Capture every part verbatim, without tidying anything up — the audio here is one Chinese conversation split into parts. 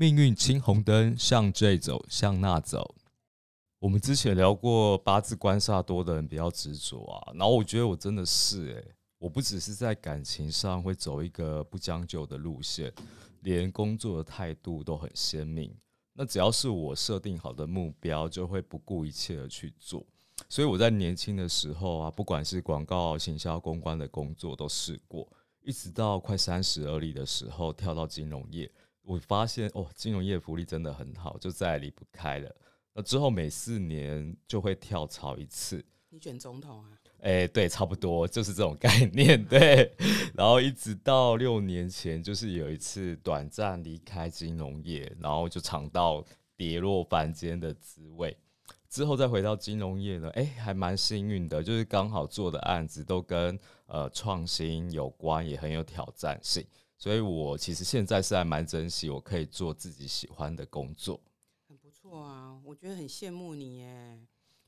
命运青红灯，向这走，向那走。我们之前聊过八字官煞多的人比较执着啊，然后我觉得我真的是哎、欸，我不只是在感情上会走一个不将就的路线，连工作的态度都很鲜明。那只要是我设定好的目标，就会不顾一切的去做。所以我在年轻的时候啊，不管是广告、行销、公关的工作都试过，一直到快三十而立的时候，跳到金融业，我发现哦，金融业福利真的很好，就再也离不开了。那之后每四年就会跳槽一次。你选总统啊？哎、欸，对，差不多就是这种概念，对。然后一直到六年前，就是有一次短暂离开金融业，然后就尝到跌落凡间的滋味。之后再回到金融业呢，哎、欸，还蛮幸运的，就是刚好做的案子都跟呃创新有关，也很有挑战性，所以我其实现在是还蛮珍惜我可以做自己喜欢的工作。很不错啊，我觉得很羡慕你耶。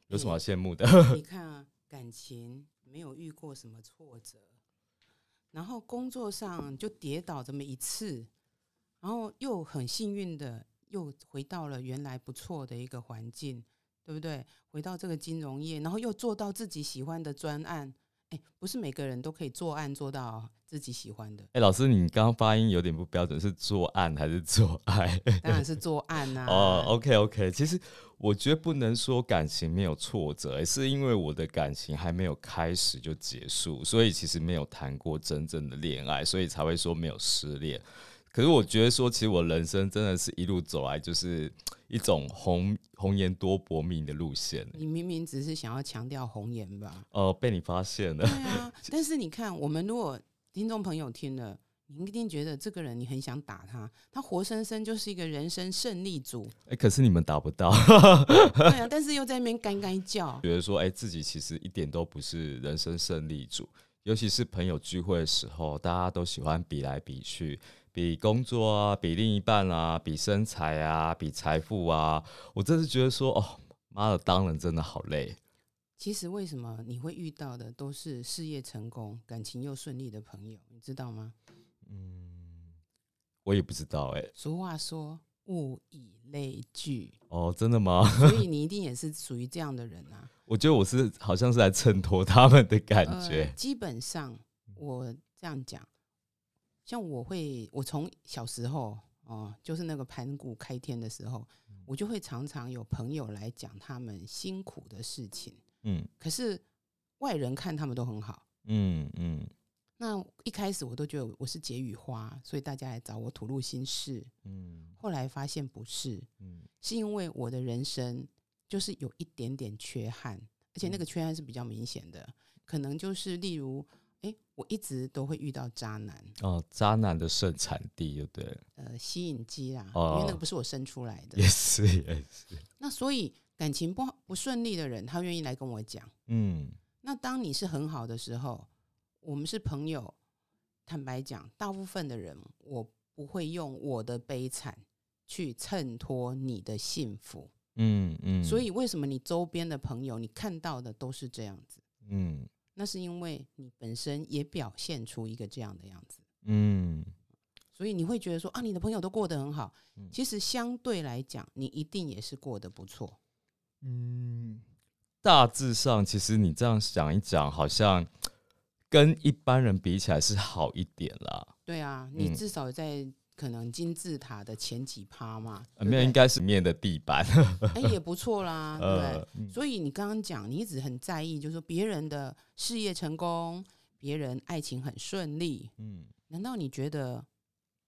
有什么羡慕的？你, 你看啊，感情没有遇过什么挫折，然后工作上就跌倒这么一次，然后又很幸运的又回到了原来不错的一个环境。对不对？回到这个金融业，然后又做到自己喜欢的专案，哎，不是每个人都可以做案做到自己喜欢的。哎，老师，你刚刚发音有点不标准，是做案还是做爱？当然是做案啊。哦 ，OK OK， 其实我觉得不能说感情没有挫折，是因为我的感情还没有开始就结束，所以其实没有谈过真正的恋爱，所以才会说没有失恋。可是我觉得说，其实我人生真的是一路走来就是一种红红颜多薄命的路线。你明明只是想要强调红颜吧？哦、呃，被你发现了。对啊，但是你看，我们如果听众朋友听了，你一定觉得这个人你很想打他，他活生生就是一个人生胜利组。哎、欸，可是你们打不到。对啊，但是又在那边干干叫，觉得说，哎、欸，自己其实一点都不是人生胜利组。尤其是朋友聚会的时候，大家都喜欢比来比去。比工作啊，比另一半啊，比身材啊，比财富啊，我真是觉得说，哦，妈的，当人真的好累。其实为什么你会遇到的都是事业成功、感情又顺利的朋友，你知道吗？嗯，我也不知道哎、欸。俗话说，物以类聚。哦，真的吗？所以你一定也是属于这样的人啊。我觉得我是好像是来衬托他们的感觉。呃、基本上，我这样讲。像我会，我从小时候哦，就是那个盘古开天的时候，我就会常常有朋友来讲他们辛苦的事情，嗯，可是外人看他们都很好，嗯嗯。那一开始我都觉得我是解语花，所以大家来找我吐露心事，嗯。后来发现不是，嗯，是因为我的人生就是有一点点缺憾，而且那个缺憾是比较明显的，可能就是例如。欸、我一直都会遇到渣男哦，渣男的盛产地就对了，呃，吸引机啦、哦，因为那个不是我生出来的，也是也是。那所以感情不不顺利的人，他愿意来跟我讲，嗯。那当你是很好的时候，我们是朋友，坦白讲，大部分的人我不会用我的悲惨去衬托你的幸福，嗯嗯。所以为什么你周边的朋友，你看到的都是这样子，嗯。那是因为你本身也表现出一个这样的样子，嗯，所以你会觉得说啊，你的朋友都过得很好，其实相对来讲，你一定也是过得不错，嗯，大致上，其实你这样想一讲，好像跟一般人比起来是好一点啦。对啊，你至少在可能金字塔的前几趴嘛，嗯、对不对？没有，应该是面的地板，哎、欸，也不错啦，对不对？呃、所以你刚刚讲，你一直很在意，就是说别人的事业成功，别人爱情很顺利，嗯，难道你觉得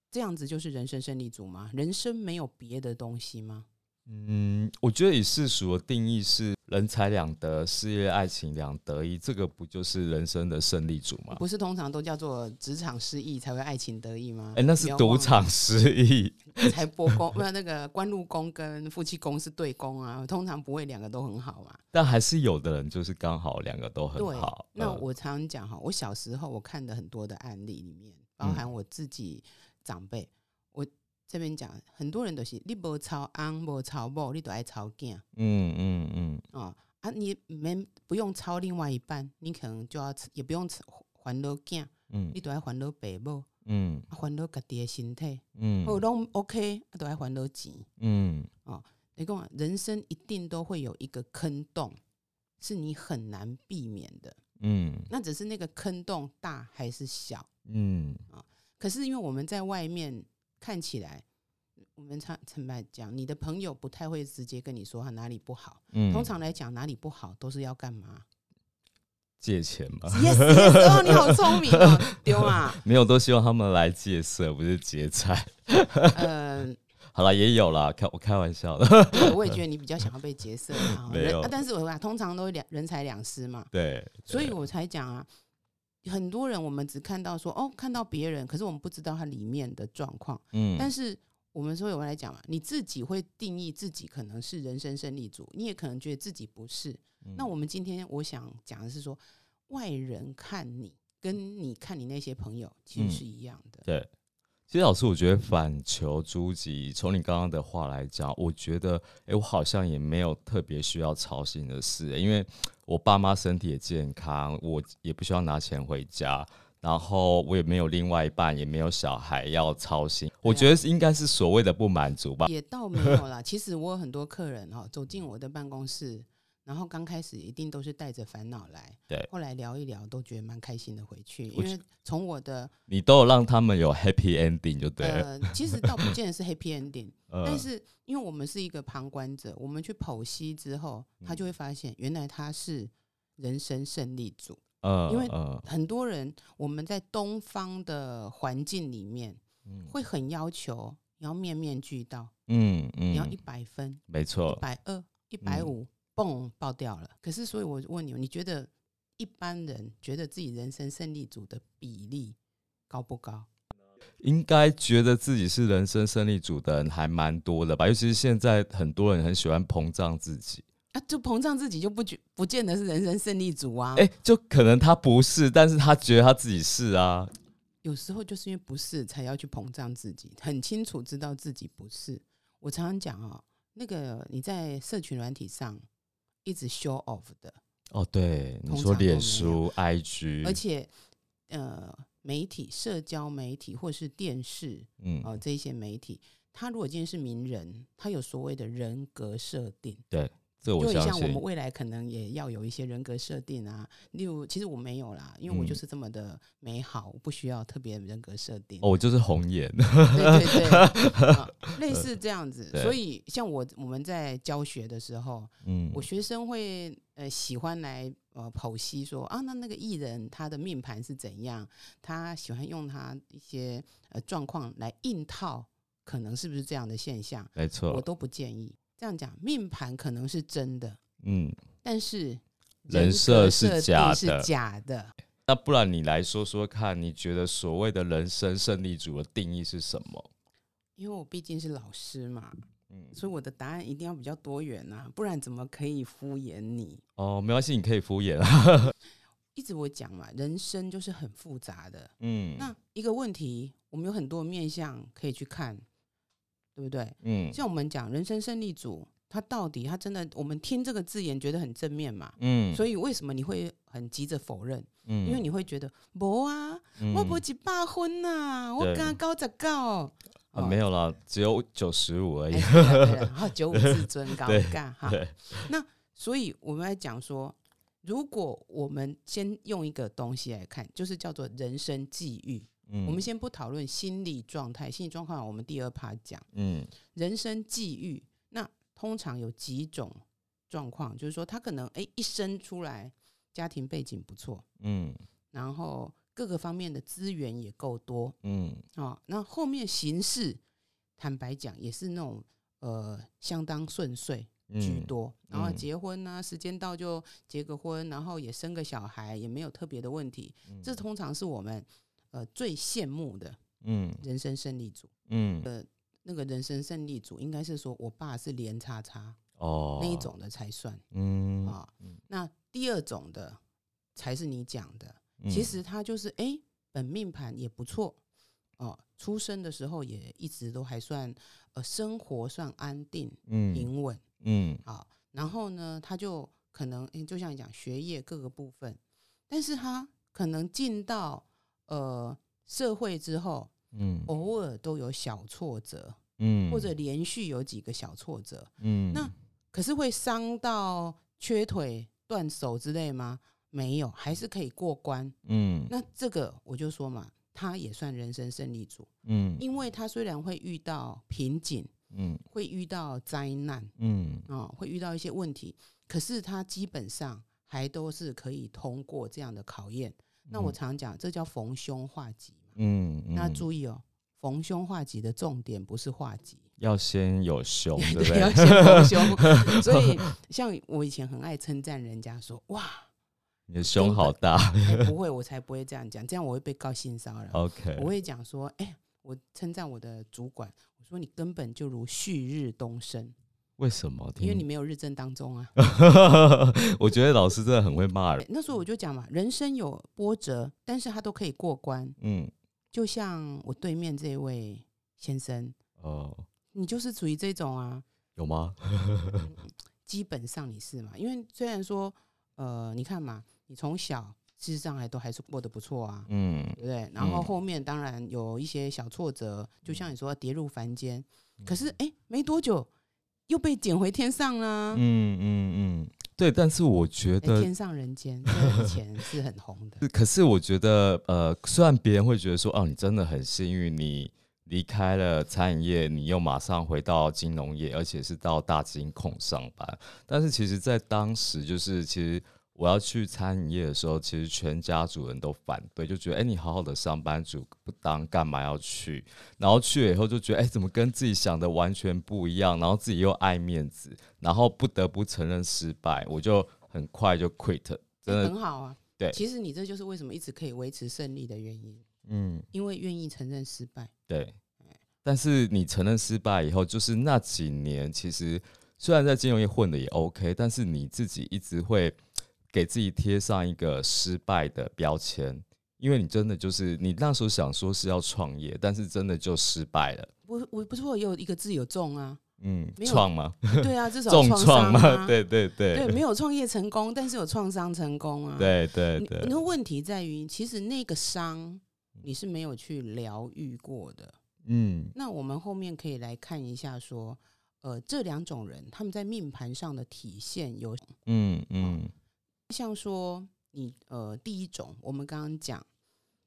这样子就是人生胜利组吗？人生没有别的东西吗？嗯，我觉得以世俗的定义是人财两得，事业爱情两得一，这个不就是人生的胜利组吗？不是通常都叫做职场失意才会爱情得意吗？哎、欸，那是赌场失意，才波宫不是那个官禄宫跟夫妻宫是对宫啊，通常不会两个都很好嘛。但还是有的人就是刚好两个都很好。对，那我常常讲哈，我小时候我看的很多的案例里面，包含我自己长辈。嗯，这边讲，很多人都是你无操昂，无操某，你都爱操囝。嗯嗯嗯。哦啊，你没不用操另外一半，你可能就要也不用还老囝。嗯，你都爱还老爸母。嗯，烦恼家己的身体，嗯，好拢 OK， 都爱烦恼钱，嗯，哦，你讲人生一定都会有一个坑洞，是你很难避免的，嗯，那只是那个坑洞大还是小，嗯，啊、哦，可是因为我们在外面看起来，我们常坦白讲，你的朋友不太会直接跟你说他哪里不好，嗯，通常来讲哪里不好都是要干嘛？借钱吧 yes, yes, 哦，你好聪明哦，丢啊！没有，都希望他们来借色，不是劫财。呃，好啦，也有啦，开我开玩笑的。我也觉得你比较想要被劫色啊，没有。啊、但是我通常都两人财两失嘛對。对，所以我才讲啊，很多人我们只看到说哦，看到别人，可是我们不知道他里面的状况。嗯，但是我们所以我来讲嘛，你自己会定义自己可能是人生胜利组，你也可能觉得自己不是。嗯、那我们今天我想讲的是说，外人看你跟你看你那些朋友其实是一样的。嗯、对，其实老师，我觉得反求诸己，从你刚刚的话来讲，我觉得，哎、欸，我好像也没有特别需要操心的事、欸，因为我爸妈身体也健康，我也不需要拿钱回家。然后我也没有另外一半，也没有小孩要操心，啊、我觉得应该是所谓的不满足吧，也倒没有啦。其实我有很多客人、哦、走进我的办公室，然后刚开始一定都是带着烦恼来，对，后来聊一聊都觉得蛮开心的回去，因为从我的你都有让他们有 happy ending 就对了、呃、其实倒不见得是 happy ending 、呃、但是因为我们是一个旁观者，我们去剖析之后，他就会发现原来他是人生胜利组。因为很多人我们在东方的环境里面、嗯、会很要求你要面面俱到，嗯嗯，你要一百分，没错，一百二一百五蹦爆掉了。可是所以我问你，你觉得一般人觉得自己人生胜利组的比例高不高？应该觉得自己是人生胜利组的人还蛮多的吧，尤其是现在很多人很喜欢膨胀自己啊、就膨胀自己就 不, 不见得是人生胜利组啊、欸、就可能他不是，但是他觉得他自己是啊。有时候就是因为不是才要去膨胀自己，很清楚知道自己不是。我常常讲哦，那个你在社群软体上一直 show off 的哦，对，你说脸书 I G， 而且呃，媒体社交媒体或是电视、嗯呃、这些媒体，他如果今天是名人，他有所谓的人格设定，对，就像我们未来可能也要有一些人格设定啊，例如其实我没有啦，因为我就是这么的美好，我不需要特别人格设定、啊哦、我就是红颜对对对、啊、类似这样子。所以像我我们在教学的时候、嗯、我学生会、呃、喜欢来、呃、剖析说啊，那那个艺人他的命盘是怎样，他喜欢用他一些、呃、状况来硬套可能是不是这样的现象，没错，我都不建议这样讲。命盘可能是真的，嗯，但是人设是假的，是假的。那不然你来说说看，你觉得所谓的人生胜利组的定义是什么？因为我毕竟是老师嘛，嗯，所以我的答案一定要比较多元啊，不然怎么可以敷衍你？哦，没关系，你可以敷衍啊。一直我讲嘛，人生就是很复杂的，嗯，那一个问题，我们有很多面向可以去看。对不对？嗯，像我们讲人生胜利组，他到底他真的，我们听这个字眼觉得很正面嘛，嗯，所以为什么你会很急着否认？嗯，因为你会觉得没啊，嗯、我没一百分啊，我刚高十高，没有啦，只有九十五而已，哎、对对然后九五自尊高干哈。那所以我们来讲说，如果我们先用一个东西来看，就是叫做人生际遇。嗯、我们先不讨论心理状态，心理状况我们第二趴讲。嗯，人生际遇，那通常有几种状况，就是说他可能哎、欸、一生出来家庭背景不错，嗯，然后各个方面的资源也够多，嗯，哦，那后面行事坦白讲也是那种呃相当顺遂居多，嗯、然后结婚啊，时间到就结个婚，然后也生个小孩，也没有特别的问题，嗯、这通常是我们。呃，最羡慕的，嗯，人生胜利组，嗯，呃，那个人生胜利组应该是说我爸是连叉叉哦，那一种的才算，嗯啊、哦，那第二种的才是你讲的，嗯、其实他就是哎、欸，本命盘也不错哦，出生的时候也一直都还算呃，生活算安定，嗯，平稳，嗯，好、哦，然后呢，他就可能、欸、就像你讲学业各个部分，但是他可能进到。呃，社会之后，嗯，偶尔都有小挫折，嗯，或者连续有几个小挫折，嗯，那可是会伤到缺腿断手之类吗？没有，还是可以过关，嗯，那这个我就说嘛，他也算人生胜利组，嗯，因为他虽然会遇到瓶颈，嗯，会遇到灾难，嗯，哦，会遇到一些问题，可是他基本上还都是可以通过这样的考验。那我常讲，这叫逢凶化吉嘛，嗯，嗯，那注意哦，逢凶化吉的重点不是化吉，要先有凶，对不对？要先有凶。所以像我以前很爱称赞人家说，哇，你的胸好大。欸，不会，我才不会这样讲，这样我会被告性骚扰。OK， 我会讲说，哎，欸，我称赞我的主管，我说你根本就如旭日东升。为什么？因为你没有日正当中啊。我觉得老师真的很会骂人。欸，那时候我就讲嘛，人生有波折，但是他都可以过关。嗯，就像我对面这位先生，哦，你就是属于这种啊？有吗？基本上你是嘛，因为虽然说，呃，你看嘛，你从小事实上还都还是过得不错啊，嗯，对不对？然后后面当然有一些小挫折，就像你说跌入凡间，嗯，可是哎，欸，没多久。又被捡回天上啦，啊，嗯嗯嗯，对，但是我觉得，欸，天上人间这以前是很红的。可是我觉得，呃，虽然别人会觉得说，哦，你真的很幸运，你离开了餐饮业，你又马上回到金融业，而且是到大金控上班。但是其实，在当时，就是其实我要去餐饮业的时候，其实全家族人都反对，就觉得，哎，欸，你好好的上班族不当，干嘛要去？然后去了以后就觉得，哎，欸，怎么跟自己想的完全不一样？然后自己又爱面子，然后不得不承认失败，我就很快就 quit， 真的，欸，很好啊。对，其实你这就是为什么一直可以维持胜利的原因。嗯，因为愿意承认失败。对，但是你承认失败以后，就是那几年，其实虽然在金融业混的也 OK， 但是你自己一直会给自己贴上一个失败的标签，因为你真的就是你那时候想说是要创业，但是真的就失败了。我我不是我有一个字有中啊，嗯，创吗？对啊，至少重创嘛，对对对，对，没有创业成功，但是有创伤成功啊，对对对。那问题在于，其实那个伤你是没有去疗愈过的，嗯。那我们后面可以来看一下说，呃，这两种人他们在命盘上的体现有，嗯嗯。嗯，像说你呃，第一种我们刚刚讲，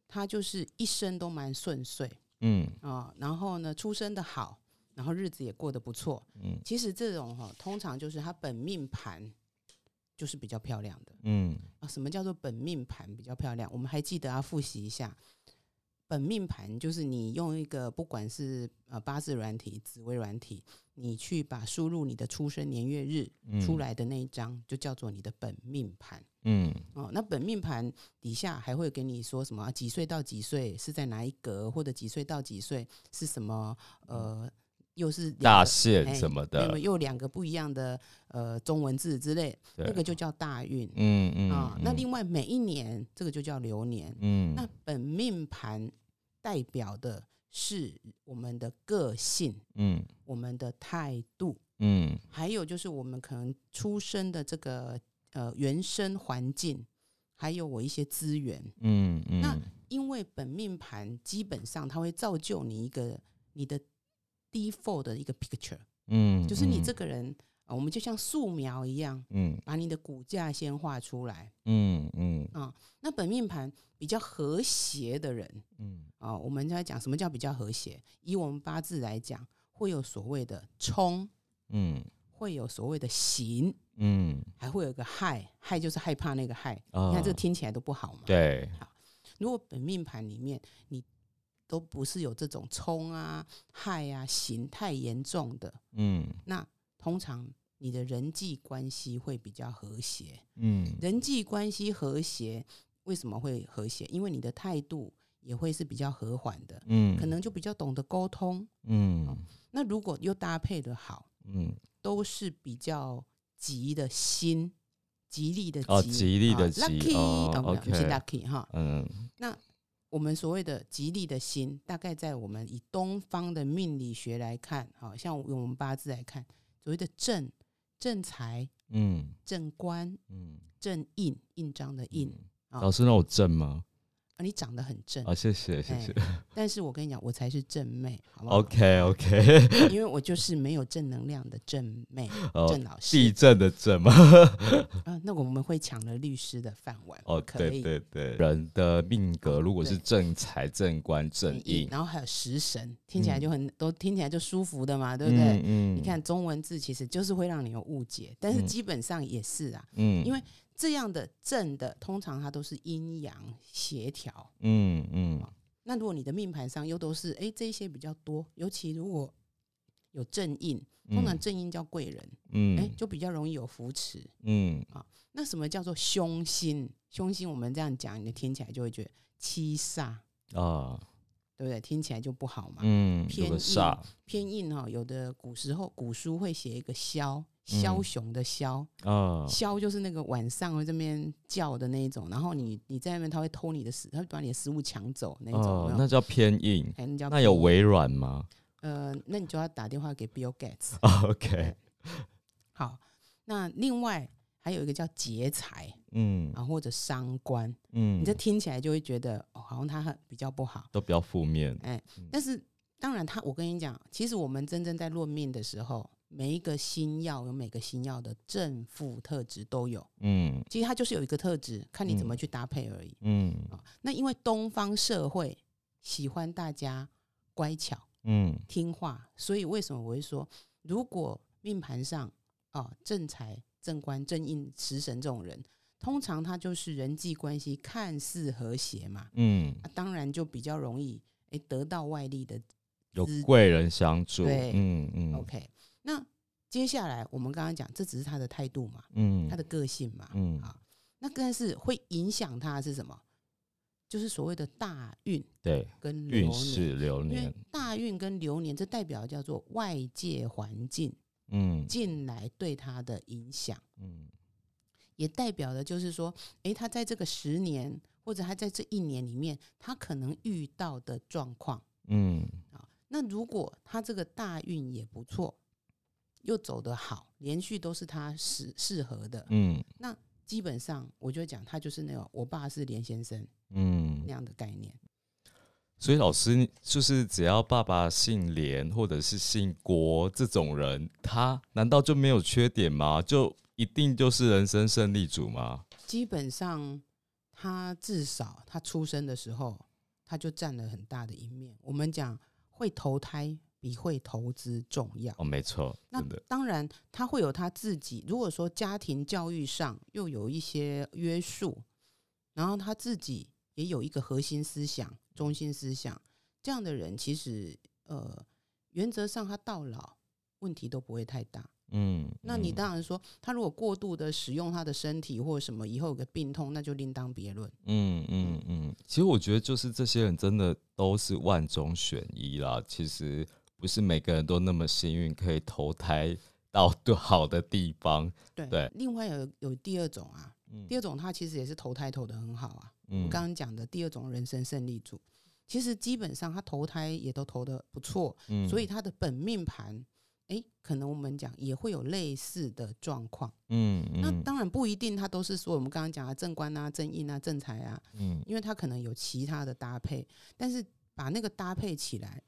他就是一生都蛮顺遂，嗯啊、呃，然后呢出生的好，然后日子也过得不错，嗯，其实这种哈、哦，通常就是他本命盘就是比较漂亮的，嗯啊，什么叫做本命盘比较漂亮？我们还记得要复习一下，本命盘就是你用一个不管是呃八字软体、紫微软体，你去把输入你的出生年月日出来的那一张，就叫做你的本命盘。嗯，哦，那本命盘底下还会给你说什么、啊、几岁到几岁是在哪一格，或者几岁到几岁是什么呃，又是大限什么的，欸、又两个不一样的呃中文字之类，那个就叫大运。嗯嗯，啊、哦，那另外每一年这个就叫流年。嗯，那本命盘代表的是我们的个性，嗯，我们的态度，嗯，还有就是我们可能出生的这个呃原生环境，还有我一些资源，嗯嗯。那因为本命盘基本上它会造就你一个你的 default 的一个 picture， 嗯，就是你这个人，呃、我们就像素描一样，嗯，把你的骨架先画出来，嗯嗯啊。那本命盘比较和谐的人，嗯啊，我们在讲什么叫比较和谐？以我们八字来讲，会有所谓的冲，嗯，会有所谓的刑，嗯，还会有个害，害就是害怕那个害。哦，你看这听起来都不好嘛。对，好，如果本命盘里面你都不是有这种冲啊、害啊、刑太严重的，嗯，那通常你的人际关系会比较和谐，嗯，人际关系和谐。为什么会和谐？因为你的态度也会是比较和缓的，嗯，可能就比较懂得沟通，嗯、哦。那如果又搭配的好，嗯，都是比较吉的心，吉利的吉，哦，吉利的吉 ，lucky， 哦， lucky， 哦， okay， 不是 lucky 哈，嗯。那我们所谓的吉利的心，大概在我们以东方的命理学来看，好、哦、像用我们八字来看，所谓的正正财，嗯，正官，嗯，正印，印章的印。嗯，老师让我正吗？啊、你长得很正啊、哦，谢谢谢谢、哎。但是我跟你讲，我才是正妹，好不好 ？OK OK， 因为我就是没有正能量的正妹，哦、郑老师地震的正嘛、啊。那我们会抢了律师的饭碗哦，对对对，人的命格如果是正财、正官、正印，然后还有食神，听起来就很、嗯、都听起来就舒服的嘛，对不对？嗯嗯、你看中文字其实就是会让你有误解，但是基本上也是啊，嗯，因为。这样的正的通常它都是阴阳协调，嗯嗯、哦。那如果你的命盘上又都是哎这些比较多，尤其如果有正印，通常正印叫贵人，嗯，哎就比较容易有扶持，嗯啊、哦。那什么叫做凶星？凶星我们这样讲，你听起来就会觉得七煞啊，对不对？听起来就不好嘛，嗯，偏印偏印哈、哦，有的古时候古书会写一个枭。枭雄的枭啊，枭、嗯哦、就是那个晚上会这边叫的那一种，然后你你在那边他会偷你的食，他会把你的食物抢走那一种、哦有有，那叫偏硬、欸。那, 那有微软吗？呃，那你就要打电话给 Bill Gates、哦。OK， 好，那另外还有一个叫劫财，嗯，啊或者伤官，嗯，你这听起来就会觉得、哦、好像他比较不好，都比较负面。哎、欸嗯，但是当然他，我跟你讲，其实我们真正在论命的时候。每一个星曜有每个星曜的正负特质都有，嗯，其实它就是有一个特质，看你怎么去搭配而已，嗯、哦，那因为东方社会喜欢大家乖巧，嗯，听话，所以为什么我会说，如果命盘上啊正财、正官、正印、食神这种人，通常他就是人际关系看似和谐嘛，嗯，啊、当然就比较容易、欸、得到外力的，有贵人相助，对，嗯嗯 ，OK。那接下来我们刚刚讲这只是他的态度嘛、嗯、他的个性嘛、嗯啊、那但是会影响他是什么，就是所谓的大运跟流年，运势流年，因为大运跟流年这代表叫做外界环境、嗯、进来对他的影响、嗯、也代表的就是说、欸、他在这个十年或者他在这一年里面他可能遇到的状况、嗯啊、那如果他这个大运也不错又走得好，连续都是他适合的、嗯、那基本上我就讲他就是那种我爸是连先生、嗯、那样的概念。所以老师就是只要爸爸姓连或者是姓郭这种人，他难道就没有缺点吗？就一定就是人生胜利组吗？基本上他至少他出生的时候他就占了很大的一面，我们讲会投胎比会投资重要哦，没错。那当然，他会有他自己。如果说家庭教育上又有一些约束，然后他自己也有一个核心思想、中心思想，这样的人其实呃，原则上他到老问题都不会太大。嗯，那你当然说他如果过度的使用他的身体或什么，以后有个病痛，那就另当别论。嗯嗯嗯，其实我觉得就是这些人真的都是万中选一啦，其实。不是每个人都那么幸运可以投胎到好的地方。 对, 对另外 有, 有第二种啊、嗯、第二种他其实也是投胎投得很好啊、嗯、我刚刚讲的第二种人生胜利组其实基本上他投胎也都投得不错、嗯、所以他的本命盘诶可能我们讲也会有类似的状况。 嗯, 嗯那当然不一定他都是说我们刚刚讲的正官啊正印啊正财啊、嗯、因为他可能有其他的搭配，但是把那个搭配起来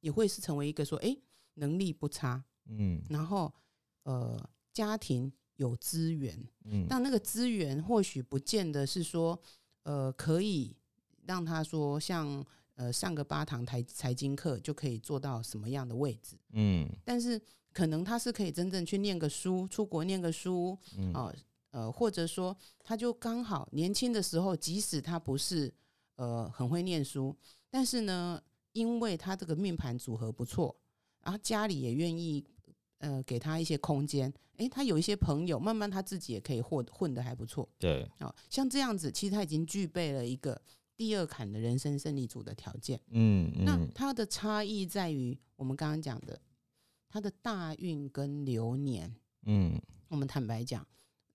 也会是成为一个说，哎，能力不差，嗯，然后呃，家庭有资源，嗯，但那个资源或许不见得是说，呃，可以让他说像呃上个八堂台财经课就可以做到什么样的位置，嗯，但是可能他是可以真正去念个书，出国念个书，嗯，啊、呃，或者说他就刚好年轻的时候，即使他不是呃很会念书，但是呢。因为他这个命盘组合不错，然后家里也愿意、呃、给他一些空间，诶他有一些朋友，慢慢他自己也可以混混得还不错，对、哦、像这样子其实他已经具备了一个第二坎的人生胜利组的条件。 嗯, 嗯那他的差异在于我们刚刚讲的他的大运跟流年。嗯，我们坦白讲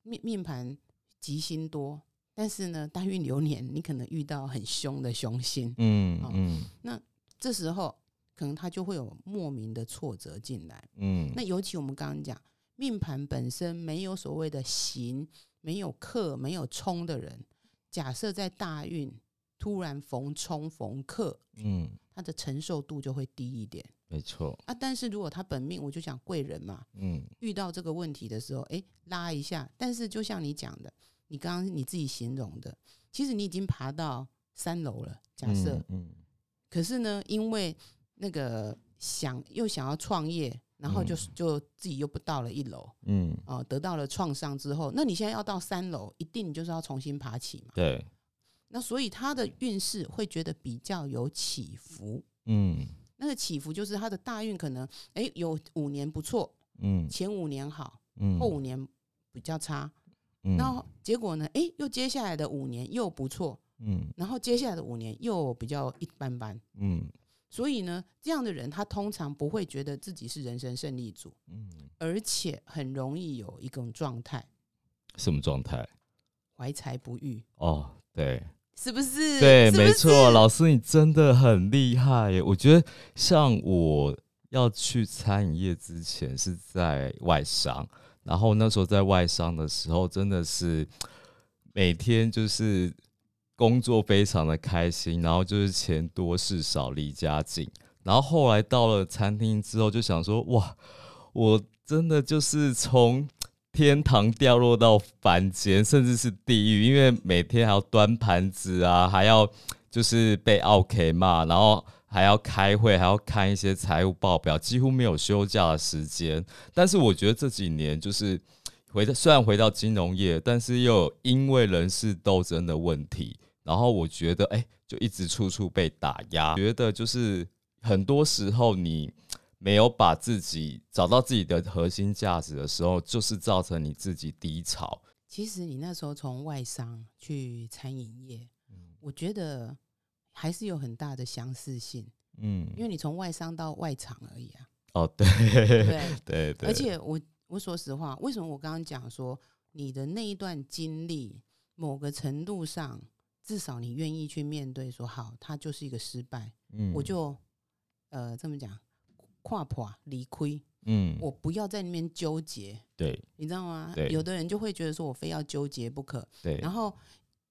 命, 命盘吉星多，但是呢大运流年你可能遇到很凶的凶星。嗯、哦、嗯那这时候可能他就会有莫名的挫折进来。嗯，那尤其我们刚刚讲命盘本身没有所谓的刑，没有克，没有冲的人，假设在大运突然逢冲逢克，嗯，他的承受度就会低一点，没错啊。但是如果他本命，我就讲贵人嘛，嗯，遇到这个问题的时候，哎，拉一下。但是就像你讲的，你刚刚你自己形容的，其实你已经爬到三楼了，假设，嗯，嗯可是呢，因为那个想又想要创业。然后 就, 就自己又不到了一楼，嗯，哦，得到了创伤之后，那你现在要到三楼，一定就是要重新爬起嘛。对。那所以他的运势会觉得比较有起伏，嗯，那个起伏就是他的大运可能，哎，有五年不错，嗯，前五年好，嗯，后五年比较差，嗯，然后结果呢，哎，又接下来的五年又不错，嗯，然后接下来的五年又比较一般般，嗯。所以呢，这样的人他通常不会觉得自己是人生胜利组，嗯，而且很容易有一种状态，什么状态？怀才不遇。哦，对，是不是？对，是不是？没错，老师你真的很厉害耶。我觉得像我要去餐饮业之前是在外商，然后那时候在外商的时候，真的是每天就是。工作非常的开心，然后就是钱多事少离家近，然后后来到了餐厅之后就想说，哇，我真的就是从天堂掉落到凡间，甚至是地狱，因为每天还要端盘子啊，还要就是被奥 K 骂，然后还要开会，还要看一些财务报表，几乎没有休假的时间。但是我觉得这几年就是回虽然回到金融业，但是又有因为人事斗争的问题。然后我觉得，哎、欸，就一直处处被打压，觉得就是很多时候你没有把自己找到自己的核心价值的时候，就是造成你自己低潮。其实你那时候从外商去餐饮业、嗯，我觉得还是有很大的相似性，嗯，因为你从外商到外场而已啊。哦，对，对 对, 对，而且我我说实话，为什么我刚刚讲说你的那一段经历，某个程度上。至少你愿意去面对说好它就是一个失败、嗯、我就呃这么讲跨破离亏、嗯、我不要在那边纠结，对，你知道吗？有的人就会觉得说我非要纠结不可，对，然后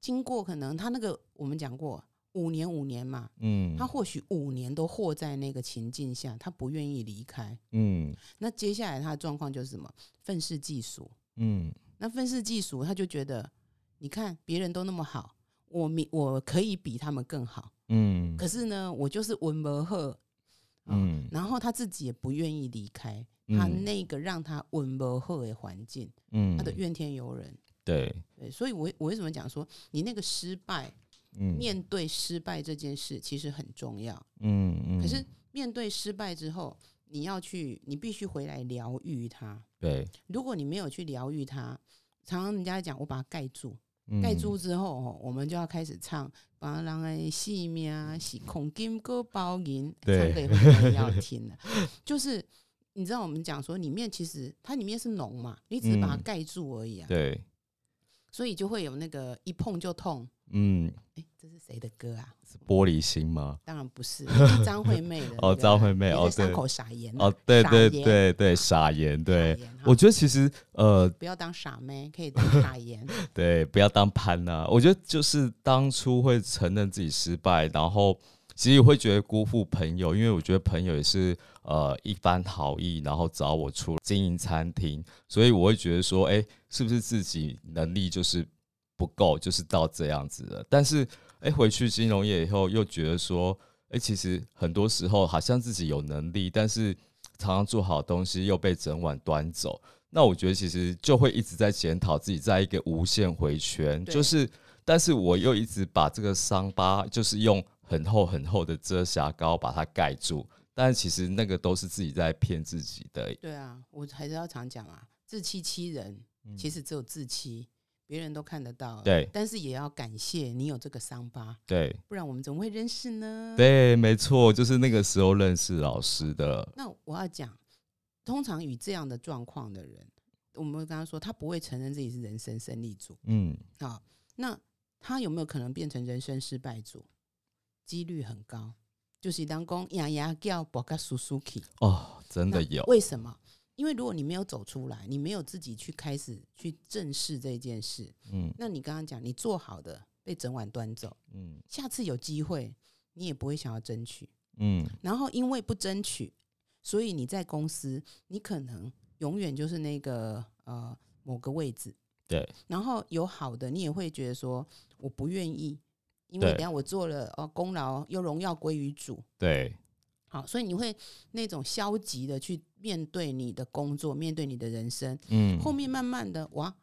经过可能他那个我们讲过五年五年嘛、嗯、他或许五年都活在那个情境下，他不愿意离开、嗯、那接下来他的状况就是什么？愤世嫉俗、嗯、那愤世嫉俗他就觉得你看别人都那么好，我, 我可以比他们更好、嗯、可是呢我就是文不好、嗯嗯、然后他自己也不愿意离开、嗯、他那个让他文不好的环境、嗯、他的怨天尤人， 对, 对所以 我, 我为什么讲说你那个失败、嗯、面对失败这件事其实很重要、嗯嗯、可是面对失败之后你要去你必须回来疗愈它，对，如果你没有去疗愈它，常常人家讲我把它盖住，盖住之后我们就要开始唱把人的性命是孔金哥包银，唱歌也会要听了就是你知道我们讲说里面其实它里面是脓嘛，你只是把它盖住而已啊、嗯、对，所以就会有那个一碰就痛，嗯，哎，这是谁的歌啊？是玻璃心吗？当然不是，是张惠妹的、那個、哦，张惠妹哦，伤口撒盐、啊、哦，对对对对，撒盐，对，我觉得其实呃，不要当傻妹，可以当撒盐，对，不要当潘啊。我觉得就是当初会承认自己失败，然后其实会觉得辜负朋友，因为我觉得朋友也是呃一番好意，然后找我出经营餐厅，所以我会觉得说，哎、欸，是不是自己能力就是。不够，就是到这样子了。但是，哎，回去金融业以后，又觉得说，哎，其实很多时候好像自己有能力，但是常常做好东西又被整碗端走。那我觉得其实就会一直在检讨自己，在一个无限回圈。就是，但是我又一直把这个伤疤，就是用很厚很厚的遮瑕膏把它盖住。但其实那个都是自己在骗自己的。对啊，我还是要常讲啊，自欺欺人，其实只有自欺。嗯，别人都看得到，对，但是也要感谢你有这个伤疤，对，不然我们怎么会认识呢？对，没错，就是那个时候认识老师的。那我要讲，通常与这样的状况的人，我们刚刚说他不会承认自己是人生胜利组，嗯，好，那他有没有可能变成人生失败组？几率很高，就是当公牙牙叫博个叔叔去哦，真的有，为什么？因为如果你没有走出来，你没有自己去开始去正视这件事，嗯，那你刚刚讲你做好的被整碗端走，嗯，下次有机会你也不会想要争取，嗯，然后因为不争取，所以你在公司你可能永远就是那个呃某个位置，对，然后有好的你也会觉得说我不愿意，因为等一下我做了、呃、功劳又荣耀归于主，对，好，所以你会那种消极的去面对你的工作，面对你的人生，嗯，后面慢慢的哇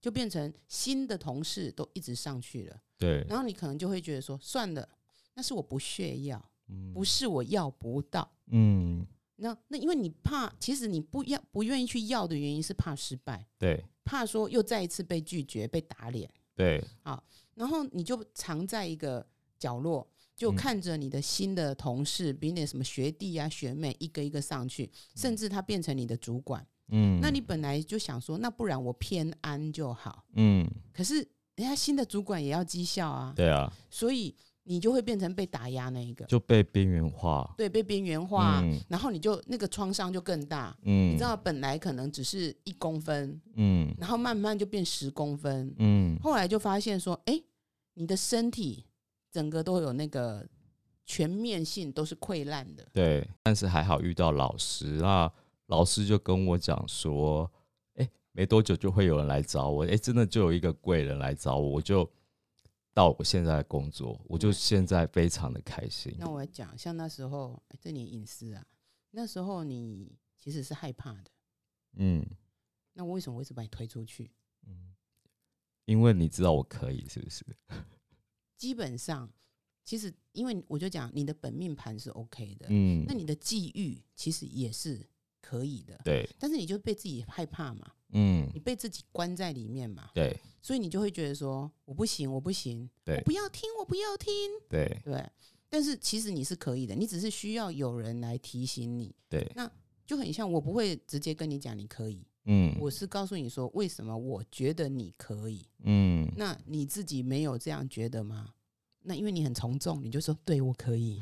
就变成新的同事都一直上去了，对，然后你可能就会觉得说算了，那是我不屑要、嗯、不是我要不到，嗯，那, 那因为你怕，其实你不要不愿意去要的原因是怕失败，对，怕说又再一次被拒绝被打脸，对，好，然后你就藏在一个角落，就看着你的新的同事、嗯、比你的什么学弟啊学妹一个一个上去，甚至他变成你的主管，嗯，那你本来就想说那不然我偏安就好，嗯，可是人家新的主管也要绩效啊，对啊，所以你就会变成被打压那一个，就被边缘化，对，被边缘化、嗯、然后你就那个创伤就更大、嗯、你知道本来可能只是一公分、嗯、然后慢慢就变十公分、嗯、后来就发现说哎、欸，你的身体整个都有那个全面性都是溃烂的，对，但是还好遇到老师，那老师就跟我讲说哎、欸，没多久就会有人来找我，哎、欸，真的就有一个贵人来找我，我就到我现在的工作，我就现在非常的开心。那我讲，像那时候，欸、这你隐私啊，那时候你其实是害怕的，嗯，那我为什么我一直把你推出去？嗯，因为你知道我可以，是不是？基本上，其实因为我就讲，你的本命盘是 OK 的，嗯，那你的际遇其实也是可以的，对，但是你就被自己害怕嘛，嗯，你被自己关在里面嘛，对，所以你就会觉得说我不行我不行，对，我不要听我不要听，对对，但是其实你是可以的，你只是需要有人来提醒你，对，那就很像我不会直接跟你讲你可以，嗯，我是告诉你说为什么我觉得你可以，嗯，那你自己没有这样觉得吗？那因为你很从众，你就说对我可以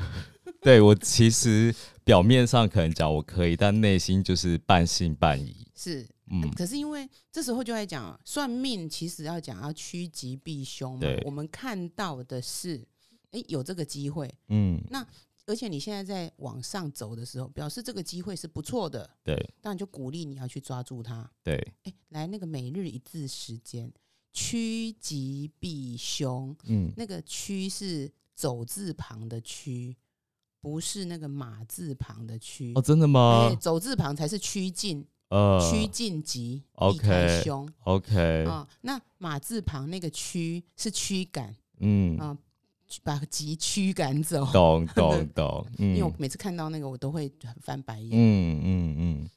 对，我其实表面上可能讲我可以，但内心就是半信半疑，是，嗯，可是因为这时候就在讲算命，其实要讲要趋吉避凶嘛，我们看到的是哎有这个机会，嗯，那而且你现在在往上走的时候表示这个机会是不错的，对，当然就鼓励你要去抓住它，对，哎，来那个每日一字时间趋吉避凶，嗯，那个趋是走字旁的趋，不是那个马字旁的趋，哦，真的吗？欸，走字旁才是趋近，呃，趋近吉，避开凶 ，OK， 啊，那马字旁那个趋是驱赶，嗯，啊，把吉驱赶走，懂懂懂，嗯，因为我每次看到那个我都会翻白眼，嗯嗯嗯，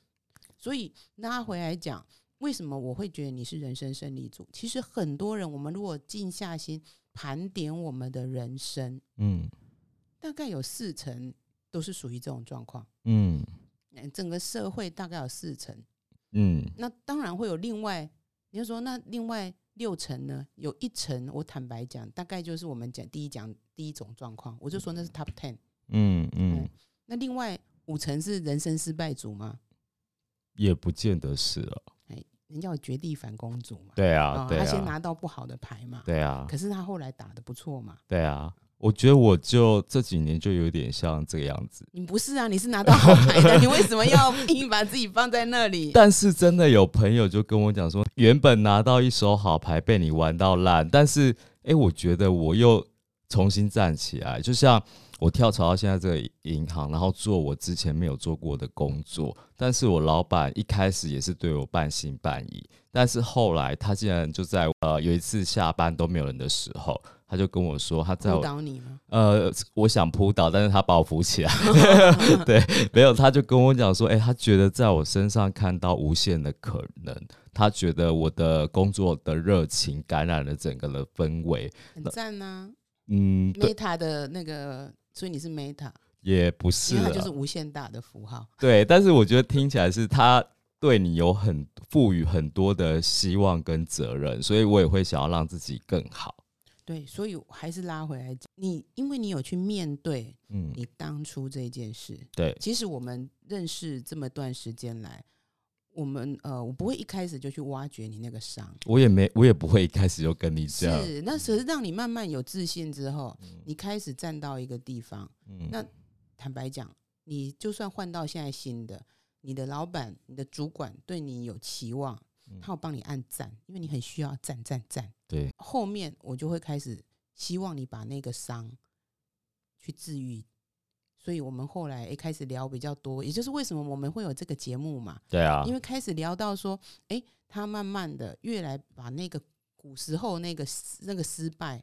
所以拉回来讲。为什么我会觉得你是人生胜利组？其实很多人，我们如果静下心盘点我们的人生，嗯，大概有四成都是属于这种状况，嗯，整个社会大概有四成，嗯，那当然会有另外，你就说那另外六成呢？有一成，我坦白讲，大概就是我们讲第一讲第一种状况，我就说那是 top ten， 嗯 嗯, 嗯，那另外五成是人生失败组吗？也不见得是了。人家有绝地反攻组嘛，对啊，哦，对啊，他先拿到不好的牌嘛，对啊，可是他后来打得不错嘛，对啊，我觉得我就这几年就有点像这个样子。你不是啊，你是拿到好牌的你为什么要硬把自己放在那里？但是真的有朋友就跟我讲说，原本拿到一手好牌被你玩到烂，但是哎，我觉得我又重新站起来，就像我跳槽到现在这个银行，然后做我之前没有做过的工作，但是我老板一开始也是对我半信半疑，但是后来他竟然就在呃有一次下班都没有人的时候，他就跟我说他在我扑倒你吗？呃，我想扑倒，但是他把我扶起来对，没有，他就跟我讲说，哎、欸，他觉得在我身上看到无限的可能，他觉得我的工作的热情感染了整个的氛围，很赞啊，嗯 ，Meta 的那个。所以你是 Meta 也不是，因为它就是无限大的符号，对，但是我觉得听起来是它对你有很赋予很多的希望跟责任，所以我也会想要让自己更好，对，所以还是拉回来，你因为你有去面对你当初这件事，嗯，对，其实我们认识这么段时间来，我们呃，我不会一开始就去挖掘你那个伤，我也没，我也不会一开始就跟你这样。是，那只是让你慢慢有自信之后，嗯、你开始站到一个地方。嗯、那坦白讲，你就算换到现在新的，你的老板、你的主管对你有期望，嗯、他有帮你按赞，因为你很需要赞赞赞。对，后面我就会开始希望你把那个伤去治愈。所以我们后来、欸、开始聊比较多，也就是为什么我们会有这个节目嘛。对啊，因为开始聊到说、欸、他慢慢的越来把那个古时候那个那个失败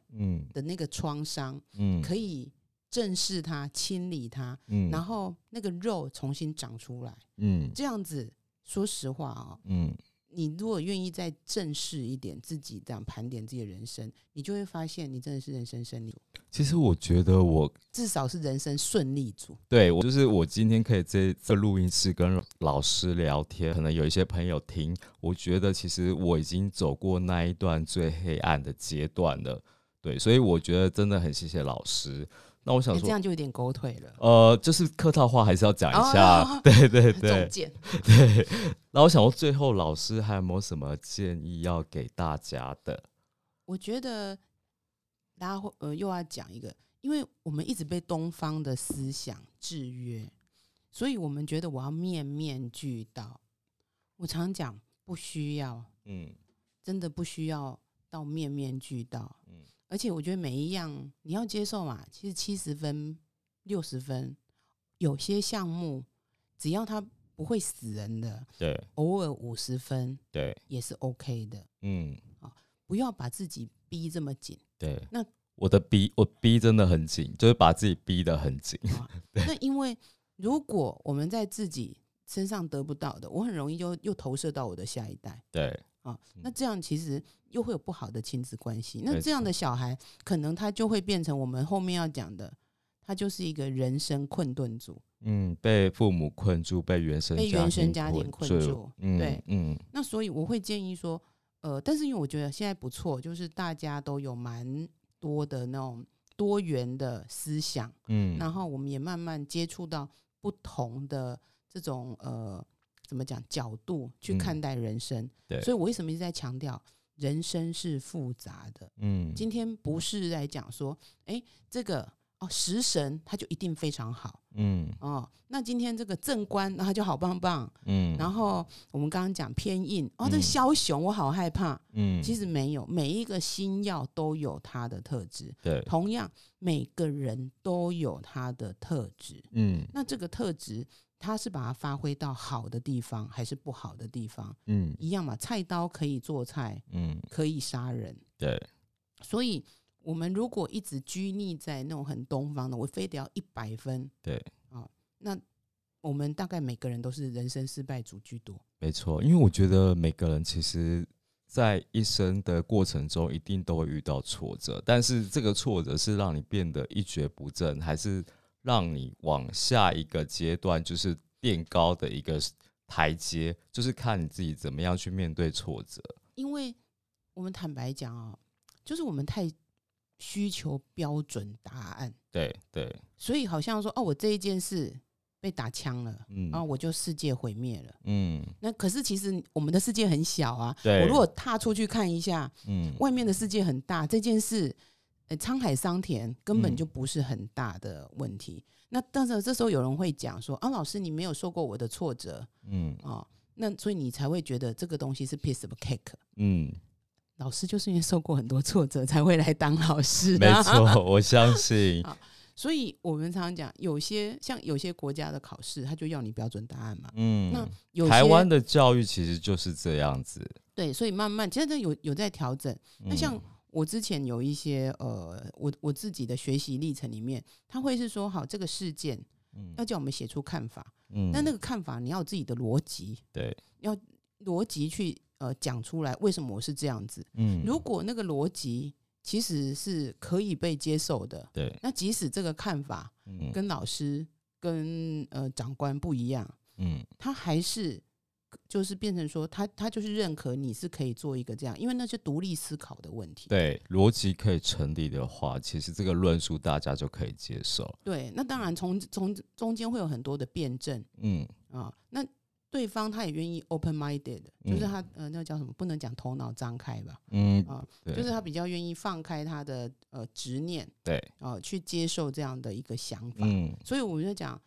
的那个创伤、嗯、可以正视它，清理它、嗯、然后那个肉重新长出来、嗯、这样子说实话、哦嗯、你如果愿意再正视一点自己，这样盘点自己的人生，你就会发现你真的是人生胜利。其实我觉得我至少是人生顺利组。对，我就是我今天可以在这录音室跟老师聊天，可能有一些朋友听，我觉得其实我已经走过那一段最黑暗的阶段了。对，所以我觉得真的很谢谢老师。那我想说、欸、这样就有点狗腿了，呃就是客套话还是要讲一下、哦、对对对，中间对。那我想说最后老师还有没有什么建议要给大家的？我觉得大家会、呃、又要讲一个，因为我们一直被东方的思想制约，所以我们觉得我要面面俱到。我常讲不需要、嗯、真的不需要到面面俱到、嗯、而且我觉得每一样你要接受嘛，其实七十分六十分，有些项目只要它不会死人的，对，偶尔五十分对也是 OK 的、嗯哦、不要把自己逼这么紧。对，那我的逼，我逼真的很紧，就是把自己逼得很紧、啊、那因为如果我们在自己身上得不到的，我很容易就又投射到我的下一代。对、啊、那这样其实又会有不好的亲子关系，那这样的小孩可能他就会变成我们后面要讲的，他就是一个人生困顿族。嗯，被父母困住，被原生家庭困住。嗯、对、嗯、那所以我会建议说呃，但是因为我觉得现在不错，就是大家都有蛮多的那种多元的思想，嗯，然后我们也慢慢接触到不同的这种呃，怎么讲角度去看待人生、嗯、对，所以我为什么一直在强调人生是复杂的，嗯，今天不是来讲说哎，这个哦，食神他就一定非常好，嗯，哦，那今天这个正官他就好棒棒，嗯，然后我们刚刚讲偏硬，哦，这个枭雄我好害怕，嗯，其实没有，每一个星曜都有他的特质，对，同样每个人都有他的特质，嗯，那这个特质他是把它发挥到好的地方还是不好的地方，嗯，一样嘛，菜刀可以做菜，嗯，可以杀人，对，所以。我们如果一直拘泥在那种很东方的，我非得要一百分，对、哦、那我们大概每个人都是人生失败组居多。没错，因为我觉得每个人其实在一生的过程中一定都会遇到挫折，但是这个挫折是让你变得一蹶不振，还是让你往下一个阶段就是垫高的一个台阶，就是看你自己怎么样去面对挫折。因为我们坦白讲、哦、就是我们太需求标准答案，对对，所以好像说哦，我这一件事被打枪了，嗯，然后我就世界毁灭了，嗯，那可是其实我们的世界很小啊，我如果踏出去看一下，嗯，外面的世界很大，这件事，呃，沧海桑田根本就不是很大的问题。嗯、那但是这时候有人会讲说啊，老师你没有受过我的挫折，嗯，哦，那所以你才会觉得这个东西是 piece of cake， 嗯。老师就是因为受过很多挫折才会来当老师、啊、没错，我相信所以我们常常讲有些像有些国家的考试他就要你标准答案嘛，嗯，那有些台湾的教育其实就是这样子，对，所以慢慢其实 有, 有在调整、嗯、那像我之前有一些呃，我我自己的学习历程里面他会是说好这个事件、嗯、要叫我们写出看法，嗯，但那个看法你要有自己的逻辑，对，要逻辑去呃，讲出来为什么我是这样子、嗯、如果那个逻辑其实是可以被接受的，对，那即使这个看法跟老师、嗯、跟、呃、长官不一样、嗯、他还是就是变成说 他, 他就是认可你是可以做一个这样，因为那是独立思考的问题，对，逻辑可以成立的话其实这个论述大家就可以接受，对，那当然从从中间会有很多的辩证，嗯啊，那对方他也愿意 open minded， 就是他、嗯、呃那叫什么，不能讲头脑张开吧，嗯啊、呃，就是他比较愿意放开他的呃执念，对啊、呃，去接受这样的一个想法。嗯，所以我们就讲，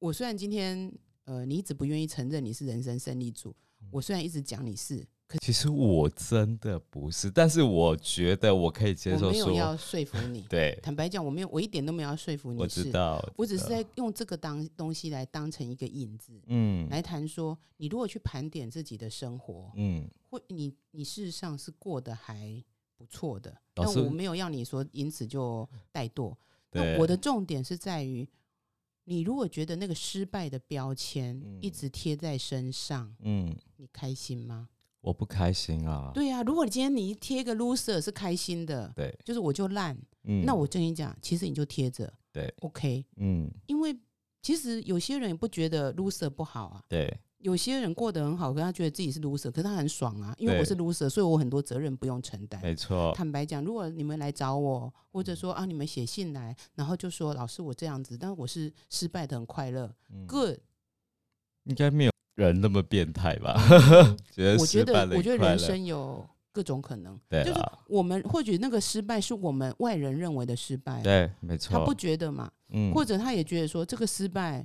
我虽然今天呃你一直不愿意承认你是人生胜利组，我虽然一直讲你是，可其实我真的不是，但是我觉得我可以接受说，我没有要说服你，对，坦白讲，我没有，我一点都没有要说服你是，我知道，我知道，我只是在用这个当东西来当成一个引子，嗯，来谈说，你如果去盘点自己的生活，嗯，或你你事实上是过得还不错的，但我没有要你说因此就怠惰，那我的重点是在于，你如果觉得那个失败的标签一直贴在身上，嗯，你开心吗？我不开心啊。对啊，如果你今天你贴一个 loser 是开心的，对，就是我就烂，嗯，那我跟你讲，其实你就贴着，对 ，OK， 嗯，因为其实有些人也不觉得 loser 不好啊，对，有些人过得很好，可是他觉得自己是 loser， 可是他很爽啊，因为我是 loser， 所以我很多责任不用承担，没错。坦白讲，如果你们来找我，或者说啊，你们写信来，然后就说老师我这样子，但我是失败的很快乐，嗯 ，good， 应该没有人那么变态吧？觉得失败的快乐，我觉得我觉得人生有各种可能，对，就是我们或许那个失败是我们外人认为的失败，对，没错，他不觉得嘛，嗯，或者他也觉得说这个失败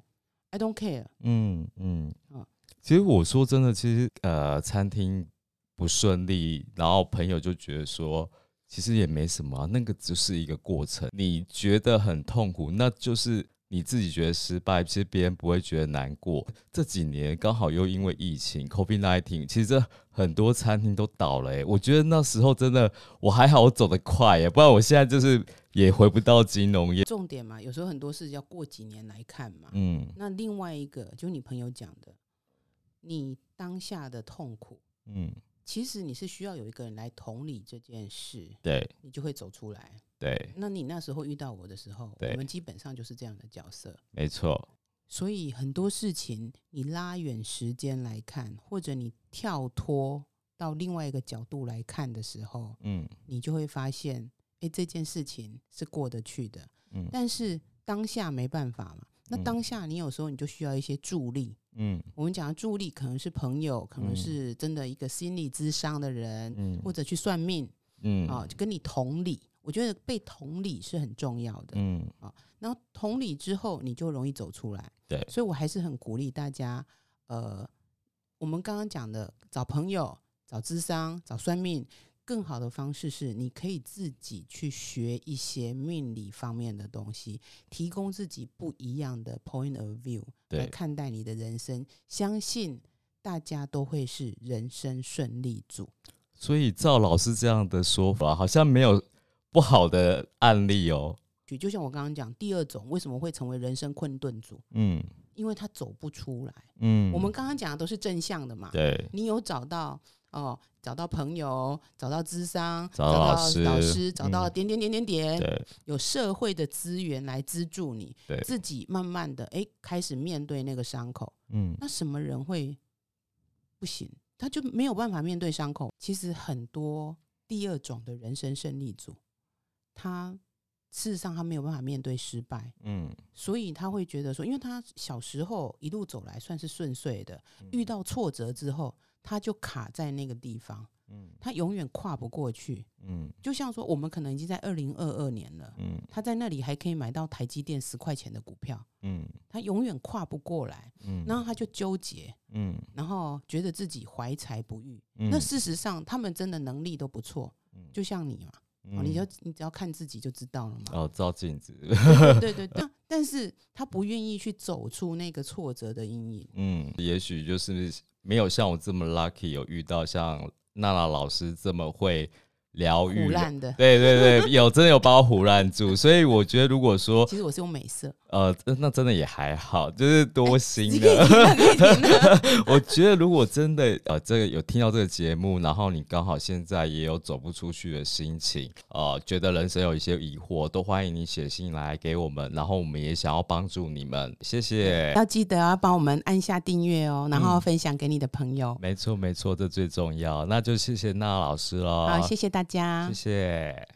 I don't care， 嗯嗯啊，其实我说真的，其实呃，餐厅不顺利，然后朋友就觉得说，其实也没什么啊，那个只是一个过程，你觉得很痛苦，那就是你自己觉得失败，其实别人不会觉得难过。这几年刚好又因为疫情 COVID 十九， 其实很多餐厅都倒了，欸，我觉得那时候真的我还好我走得快，欸，不然我现在就是也回不到金融业。重点嘛，有时候很多事要过几年来看嘛，嗯，那另外一个就你朋友讲的，你当下的痛苦，嗯，其实你是需要有一个人来同理这件事，对，你就会走出来。对，那你那时候遇到我的时候，我们基本上就是这样的角色，没错。所以很多事情你拉远时间来看，或者你跳脱到另外一个角度来看的时候，嗯，你就会发现，哎，这件事情是过得去的，嗯，但是当下没办法嘛。那当下你有时候你就需要一些助力，嗯，我们讲的助力可能是朋友，可能是真的一个心理咨商的人，嗯，或者去算命，嗯，啊，跟你同理，我觉得被同理是很重要的，嗯，啊，然后同理之后你就容易走出来，对，所以我还是很鼓励大家，呃，我们刚刚讲的找朋友、找咨商、找算命。更好的方式是你可以自己去学一些命理方面的东西，提供自己不一样的 point of view 来看待你的人生，相信大家都会是人生胜利组。所以照老师这样的说法，好像没有不好的案例哦。就像我刚刚讲，第二种为什么会成为人生困顿组，嗯，因为他走不出来，嗯，我们刚刚讲的都是正向的嘛，对，你有找到哦，找到朋友，找到咨商，找到老师，找到老师，嗯，找到点点点点点，有社会的资源来资助你，自己慢慢的，哎，开始面对那个伤口，嗯，那什么人会不行？他就没有办法面对伤口。其实很多第二种的人生胜利组，他事实上他没有办法面对失败，嗯，所以他会觉得说，因为他小时候一路走来算是顺遂的，遇到挫折之后他就卡在那个地方，嗯，他永远跨不过去，嗯，就像说我们可能已经在二零二二年了，嗯，他在那里还可以买到台积电十块钱的股票，嗯，他永远跨不过来，嗯，然后他就纠结，嗯，然后觉得自己怀才不遇，嗯，那事实上他们真的能力都不错，嗯，就像你嘛，嗯哦，你, 就你只要看自己就知道了嘛，哦，照镜子，对对 对, 对，但是他不愿意去走出那个挫折的阴影，嗯，也许就是没有像我这么 lucky 有遇到像娜娜老师这么会疗愈，唬烂的，对对对，有真的有把我唬烂住，所以我觉得如果说，其实我是用美色，呃，那真的也还好，就是多心的。我觉得如果真的呃，这个有听到这个节目，然后你刚好现在也有走不出去的心情，呃，觉得人生有一些疑惑，都欢迎你写信来给我们，然后我们也想要帮助你们，谢谢。要记得要帮我们按下订阅哦，然后分享给你的朋友。嗯，没错没错，这最重要。那就谢谢娜老师喽，好，谢谢大家。谢谢。